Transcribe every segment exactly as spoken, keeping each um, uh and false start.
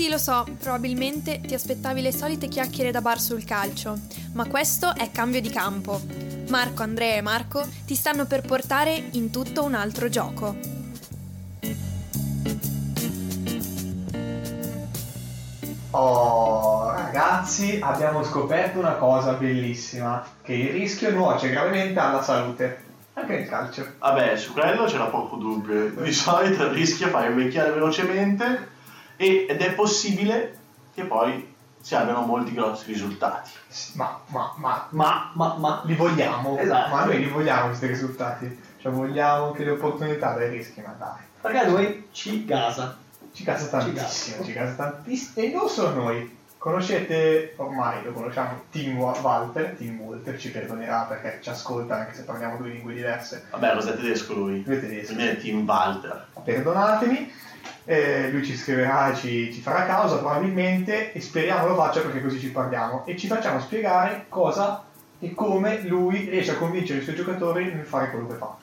Sì, lo so, probabilmente ti aspettavi le solite chiacchiere da bar sul calcio, ma questo è Cambio di Campo. Marco, Andrea e Marco ti stanno per portare in tutto un altro gioco. Oh, ragazzi, abbiamo scoperto una cosa bellissima, che il rischio nuoce gravemente alla salute. Anche nel calcio. Vabbè, su quello c'era poco dubbio. Di solito il rischio è fare invecchiare velocemente ed è possibile che poi si abbiano molti grossi risultati. Ma, ma, ma, ma, ma, ma li vogliamo? Esatto. Ma noi li vogliamo questi risultati? Cioè vogliamo che le opportunità dai rischi, ma dai. Perché a noi ci gasa. Ci gasa tantissimo, ci gasa tantissimo. E non solo noi. Conoscete, ormai lo conosciamo, Tim Walter, Tim Walter ci perdonerà perché ci ascolta anche se parliamo due lingue diverse. Vabbè, lo è tedesco lui, lui è tedesco. Quindi è Tim Walter. Perdonatemi, eh, lui ci scriverà e ci, ci farà causa probabilmente e speriamo lo faccia perché così ci parliamo. E ci facciamo spiegare cosa e come lui riesce a convincere i suoi giocatori nel fare quello che fa.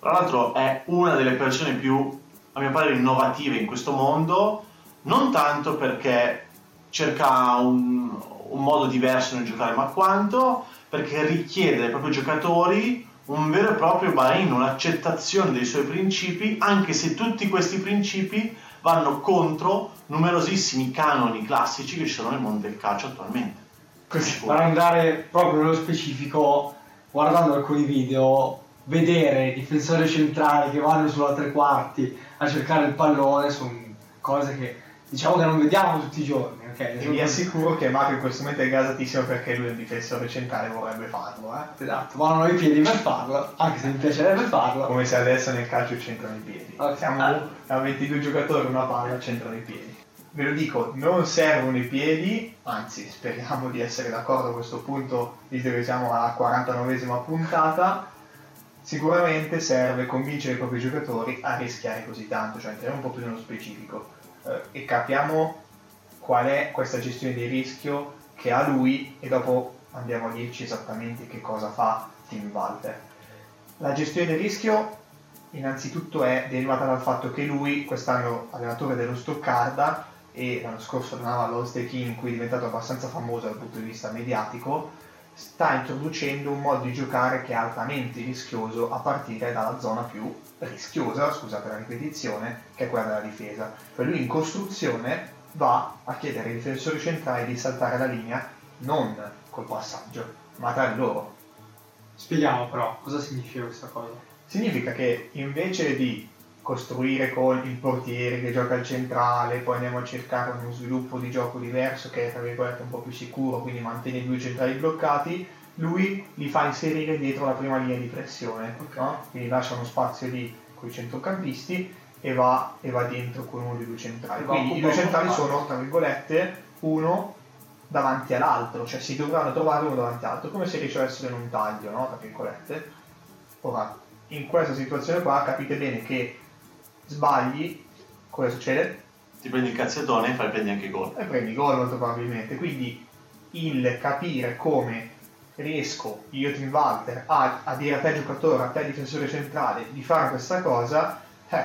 Tra l'altro è una delle persone più, a mio parere, innovative in questo mondo, non tanto perché cerca un, un modo diverso nel giocare, ma quanto perché richiede ai propri giocatori un vero e proprio baino, un'accettazione dei suoi principi, anche se tutti questi principi vanno contro numerosissimi canoni classici che ci sono nel mondo del calcio attualmente. Così, per andare proprio nello specifico, guardando alcuni video, vedere difensori centrali che vanno sulla tre quarti a cercare il pallone sono cose che diciamo che non vediamo tutti i giorni. Okay, e vi assicuro che Marco in questo momento è gasatissimo perché lui è il difensore centrale, vorrebbe farlo, eh? Esatto, ma non ho i piedi per farlo, anche se mi piacerebbe farlo. Come se adesso nel calcio c'entrano i piedi. Okay. Siamo ah. a ventidue giocatori, una palla, c'entrano i piedi. Ve lo dico, non servono i piedi, anzi speriamo di essere d'accordo a questo punto, visto che siamo alla quarantanovesima puntata. Sicuramente serve convincere i propri giocatori a rischiare così tanto, cioè entriamo un po' più nello specifico eh, e capiamo qual è questa gestione di rischio che ha lui e dopo andiamo a dirci esattamente che cosa fa Tim Walter. La gestione del rischio innanzitutto è derivata dal fatto che lui quest'anno allenatore dello Stoccarda e l'anno scorso allenava all'All-Star Team in cui è diventato abbastanza famoso dal punto di vista mediatico, sta introducendo un modo di giocare che è altamente rischioso a partire dalla zona più rischiosa, scusate la ripetizione, che è quella della difesa. Per lui in costruzione va a chiedere ai difensori centrali di saltare la linea non col passaggio, ma tra loro. Spieghiamo però cosa significa questa cosa. Significa che invece di costruire con il portiere che gioca al centrale, poi andiamo a cercare uno sviluppo di gioco diverso che è tra virgolette un po' più sicuro, quindi mantiene i due centrali bloccati, lui li fa inserire dietro la prima linea di pressione, okay. No? Quindi lascia uno spazio lì con i centrocampisti E va, e va dentro con uno dei due centrali. Quindi i due centrali sono, tra virgolette, uno davanti all'altro, cioè si dovranno trovare uno davanti all'altro, come se ricevessero in un taglio, no? Tra virgolette. Ora, in questa situazione qua capite bene che sbagli, cosa succede? Ti prendi il cazzettone e fai prendi anche gol. E prendi gol molto probabilmente. Quindi il capire come riesco io, Tim Walter, a, a dire a te giocatore, a te difensore centrale, di fare questa cosa, eh.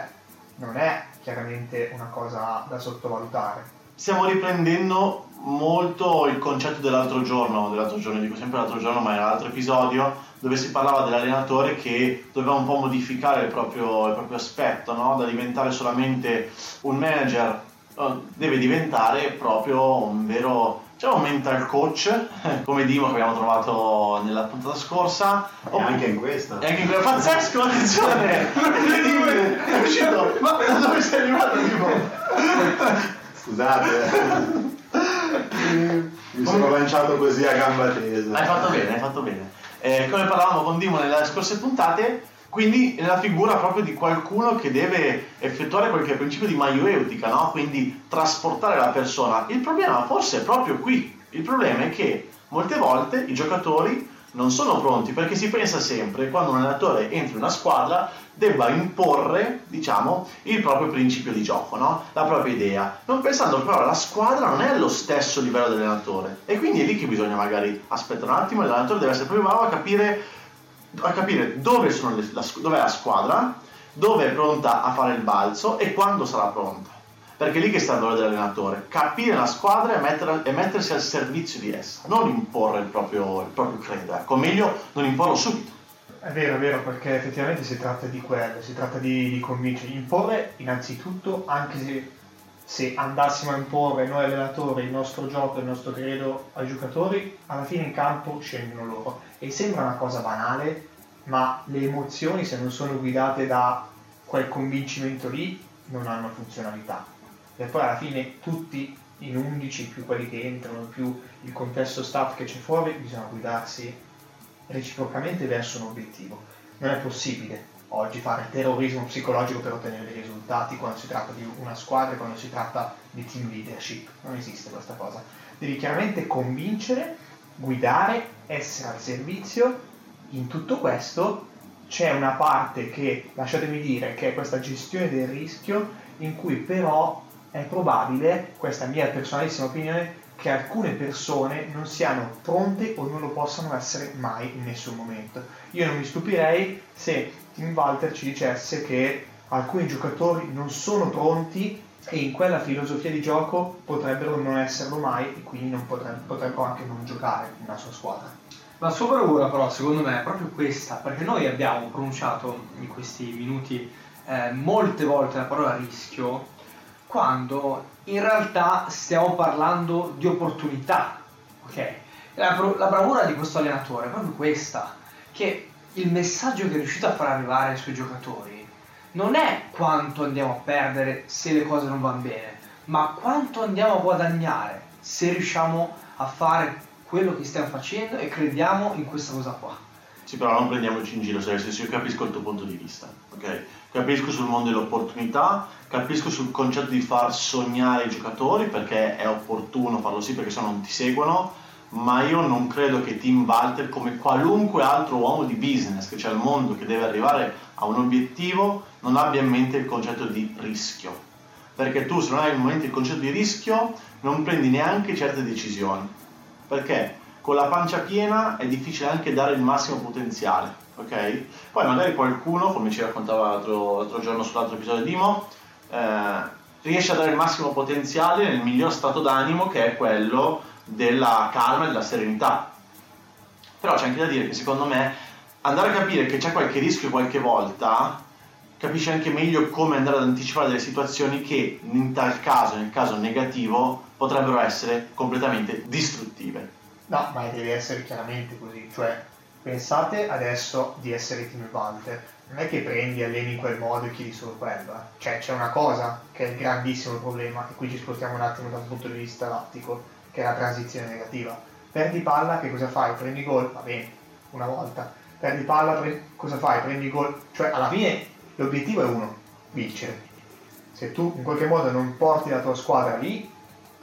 non è chiaramente una cosa da sottovalutare. Stiamo riprendendo molto il concetto dell'altro giorno, dell'altro giorno, dico sempre l'altro giorno, ma era l'altro episodio, dove si parlava dell'allenatore che doveva un po' modificare il proprio, il proprio aspetto, no? Da diventare solamente un manager, deve diventare proprio un vero, cioè un mental coach, come Dimo che abbiamo trovato nella puntata scorsa. E anche in questa. E anche in questa. Pazzesco, attenzione! È uscito! Ma da dove sei arrivato, Dimo? Scusate. Mi sono lanciato così a gamba tesa. Hai fatto bene, hai fatto bene. Eh, come parlavamo con Dimo nelle scorse puntate, quindi è la figura proprio di qualcuno che deve effettuare qualche principio di maieutica, no? Quindi trasportare la persona. Il problema forse è proprio qui. Il problema è che molte volte i giocatori non sono pronti, perché si pensa sempre quando un allenatore entra in una squadra debba imporre, diciamo, il proprio principio di gioco, no? La propria idea. Non pensando però la squadra non è allo stesso livello dell'allenatore. E quindi è lì che bisogna magari aspettare un attimo, l'allenatore deve essere proprio bravo a capire a capire dove sono le, la, dov'è la squadra, dove è pronta a fare il balzo e quando sarà pronta. perché è lì che sta il valore dell'allenatore, capire la squadra e, metterla, e mettersi al servizio di essa, non imporre il proprio, il proprio credo, ecco, meglio non imporlo subito. È vero, è vero, perché effettivamente si tratta di quello, si tratta di, di convincere, imporre innanzitutto, anche se, se andassimo a imporre noi allenatori il nostro gioco, il nostro credo ai giocatori, alla fine in campo scendono loro. E sembra una cosa banale, ma le emozioni, se non sono guidate da quel convincimento lì, non hanno funzionalità. E poi alla fine tutti in undici, più quelli che entrano, più il contesto staff che c'è fuori, bisogna guidarsi reciprocamente verso un obiettivo. Non è possibile oggi fare terrorismo psicologico per ottenere dei risultati quando si tratta di una squadra, quando si tratta di team leadership, non esiste questa cosa. Devi chiaramente convincere, guidare, essere al servizio. In tutto questo c'è una parte che, lasciatemi dire, che è questa gestione del rischio, in cui però è probabile, questa mia personalissima opinione, che alcune persone non siano pronte o non lo possano essere mai in nessun momento. Io non mi stupirei se Tim Walter ci dicesse che alcuni giocatori non sono pronti e in quella filosofia di gioco potrebbero non esserlo mai e quindi non potrebbero, potrebbero anche non giocare nella sua squadra. La sua paura però secondo me è proprio questa, perché noi abbiamo pronunciato in questi minuti eh, molte volte la parola rischio, quando in realtà stiamo parlando di opportunità, ok? La, la bravura di questo allenatore è proprio questa, che il messaggio che è riuscito a far arrivare ai suoi giocatori non è quanto andiamo a perdere se le cose non vanno bene, ma quanto andiamo a guadagnare se riusciamo a fare quello che stiamo facendo e crediamo in questa cosa qua. Sì, però non prendiamoci in giro, cioè, nel senso, io capisco il tuo punto di vista, ok? Capisco sul mondo dell'opportunità, capisco sul concetto di far sognare i giocatori, perché è opportuno farlo, sì, perché se no non ti seguono, ma io non credo che Tim Walter, come qualunque altro uomo di business che c'è al mondo, che deve arrivare a un obiettivo, non abbia in mente il concetto di rischio, perché tu se non hai in mente il concetto di rischio non prendi neanche certe decisioni, perché con la pancia piena è difficile anche dare il massimo potenziale, ok? Poi magari qualcuno, come ci raccontava l'altro, l'altro giorno sull'altro episodio di Mo, eh, riesce a dare il massimo potenziale nel miglior stato d'animo, che è quello della calma e della serenità. Però c'è anche da dire che secondo me andare a capire che c'è qualche rischio qualche volta capisce anche meglio come andare ad anticipare delle situazioni che in tal caso, nel caso negativo, potrebbero essere completamente distruttive. No, ma deve essere chiaramente così, cioè pensate adesso di essere Tim Walter, non è che prendi, alleni in quel modo e chiedi solo quello, eh. Cioè c'è una cosa che è il grandissimo problema, e qui ci spostiamo un attimo dal punto di vista tattico, che è la transizione negativa. Perdi palla, che cosa fai? Prendi gol, va bene, una volta, perdi palla, pre- cosa fai? Prendi gol, cioè alla fine l'obiettivo è uno, vincere. Se tu in qualche modo non porti la tua squadra lì,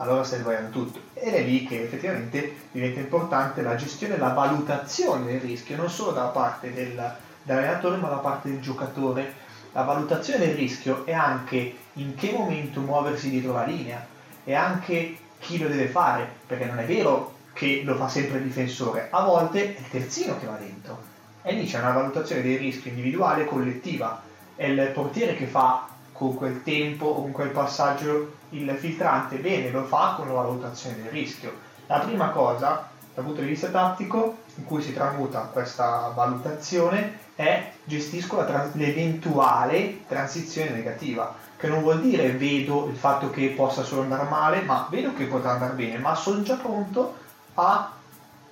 allora stai sbagliando tutto, ed è lì che effettivamente diventa importante la gestione e la valutazione del rischio, non solo da parte del, dell'allenatore ma da parte del giocatore. La valutazione del rischio è anche in che momento muoversi dietro la linea, e anche chi lo deve fare, perché non è vero che lo fa sempre il difensore, a volte è il terzino che va dentro, e lì c'è una valutazione del rischio individuale e collettiva, è il portiere che fa con quel tempo o con quel passaggio il filtrante, bene, lo fa con la valutazione del rischio. La prima cosa, dal punto di vista tattico, in cui si tramuta questa valutazione, è gestisco la trans- l'eventuale transizione negativa, che non vuol dire vedo il fatto che possa solo andare male, ma vedo che potrà andare bene, ma sono già pronto a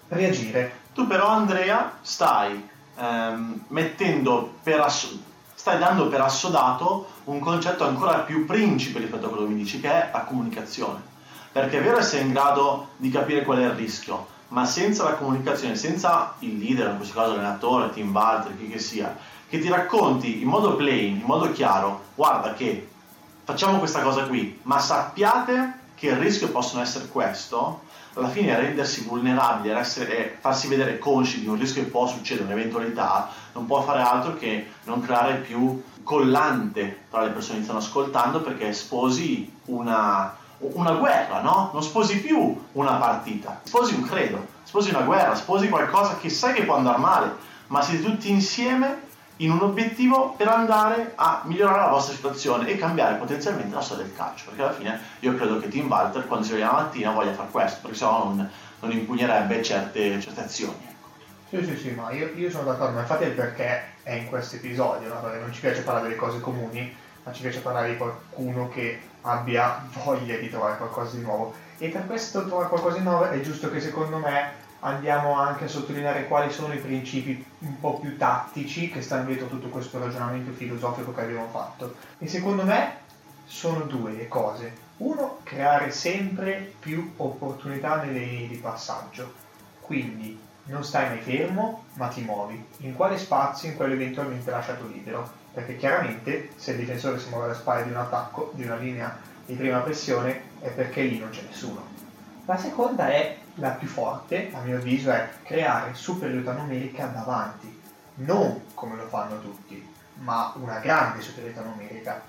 reagire. Tu però, Andrea, stai ehm, mettendo per assunto stai dando per assodato un concetto ancora più principe rispetto a quello che mi dici, che è la comunicazione. Perché è vero essere in grado di capire qual è il rischio, ma senza la comunicazione, senza il leader, in questo caso l'allenatore, Tim Walter, chi che sia, che ti racconti in modo plain, in modo chiaro, guarda che facciamo questa cosa qui, ma sappiate che il rischio possono essere questo, alla fine rendersi vulnerabili, essere, farsi vedere consci di un rischio che può succedere, un'eventualità, non può fare altro che non creare più collante tra le persone che stanno ascoltando, perché sposi una, una guerra, no? Non sposi più una partita, sposi un credo, sposi una guerra, sposi qualcosa che sai che può andare male, ma siete tutti insieme in un obiettivo per andare a migliorare la vostra situazione e cambiare potenzialmente la storia del calcio, perché alla fine io credo che Tim Walter quando si vede la mattina voglia fare questo, perché sennò non, non impugnerebbe certe, certe azioni. Sì, sì, sì, ma io, io sono d'accordo, ma infatti è perché è in questo episodio, no? Perché non ci piace parlare delle cose comuni, ma ci piace parlare di qualcuno che abbia voglia di trovare qualcosa di nuovo. E per questo trovare qualcosa di nuovo è giusto che secondo me andiamo anche a sottolineare quali sono i principi un po' più tattici che stanno dietro tutto questo ragionamento filosofico che abbiamo fatto. E secondo me sono due le cose. Uno, creare sempre più opportunità nelle linee di passaggio. Quindi non stai mai fermo, ma ti muovi. In quale spazio, in quello eventualmente lasciato libero. Perché chiaramente se il difensore si muove alle spalle di un attacco, di una linea di prima pressione, è perché lì non c'è nessuno. La seconda è la più forte, a mio avviso, è creare superiorità numerica davanti, non come lo fanno tutti, ma una grande superiorità numerica,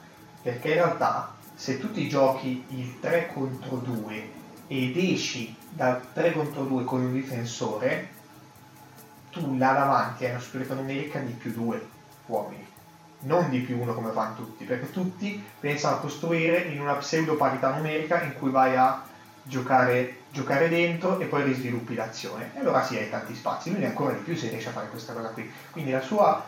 perché in realtà se tu ti giochi il tre contro due ed esci dal tre contro due con un difensore, tu là davanti hai una superiorità numerica di più due uomini, non di più uno come fanno tutti, perché tutti pensano a costruire in una pseudo parità numerica in cui vai a giocare, giocare dentro e poi risviluppi l'azione, e allora si hai tanti spazi, quindi ancora di più se riesce a fare questa cosa qui. Quindi la sua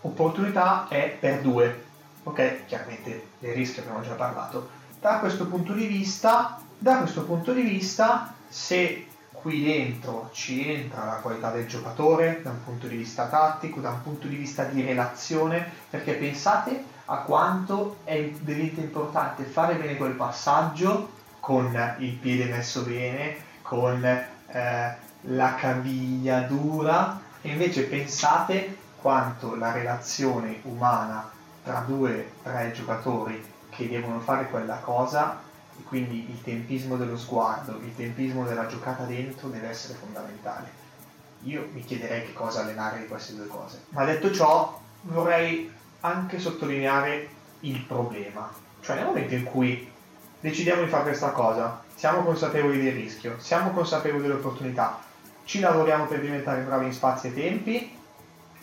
opportunità è per due, ok? Chiaramente le rischio abbiamo già parlato. Da questo punto di vista, da questo punto di vista, se qui dentro ci entra la qualità del giocatore, da un punto di vista tattico, da un punto di vista di relazione, perché pensate a quanto è veramente importante fare bene quel passaggio, con il piede messo bene, con eh, la caviglia dura, e invece pensate quanto la relazione umana tra due o tre giocatori che devono fare quella cosa, e quindi il tempismo dello sguardo, il tempismo della giocata dentro deve essere fondamentale. Io mi chiederei che cosa allenare di queste due cose. Ma detto ciò, vorrei anche sottolineare il problema, cioè nel momento in cui decidiamo di fare questa cosa, siamo consapevoli del rischio, siamo consapevoli delle opportunità, ci lavoriamo per diventare bravi in spazi e tempi,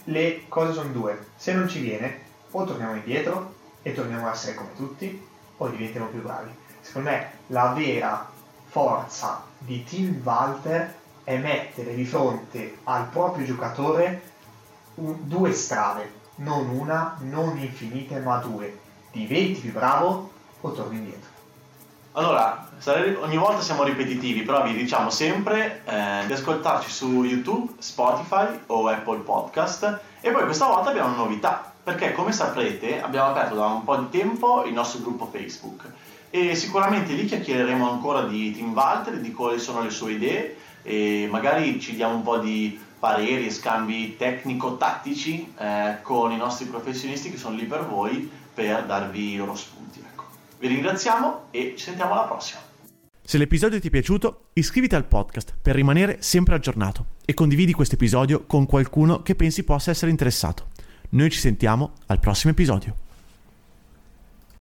le cose sono due. Se non ci viene, o torniamo indietro e torniamo a essere come tutti, o diventiamo più bravi. Secondo me la vera forza di Tim Walter è mettere di fronte al proprio giocatore due strade, non una, non infinite, ma due. Diventi più bravo o torni indietro. Allora, ogni volta siamo ripetitivi, però vi diciamo sempre eh, di ascoltarci su YouTube, Spotify o Apple Podcast. E poi questa volta abbiamo una novità, perché come saprete abbiamo aperto da un po' di tempo il nostro gruppo Facebook e sicuramente lì chiacchiereremo ancora di Tim Walter, di quali sono le sue idee e magari ci diamo un po' di pareri e scambi tecnico-tattici eh, con i nostri professionisti che sono lì per voi per darvi i loro spunti. Vi ringraziamo e ci sentiamo alla prossima. Se l'episodio ti è piaciuto, iscriviti al podcast per rimanere sempre aggiornato e condividi questo episodio con qualcuno che pensi possa essere interessato. Noi ci sentiamo al prossimo episodio.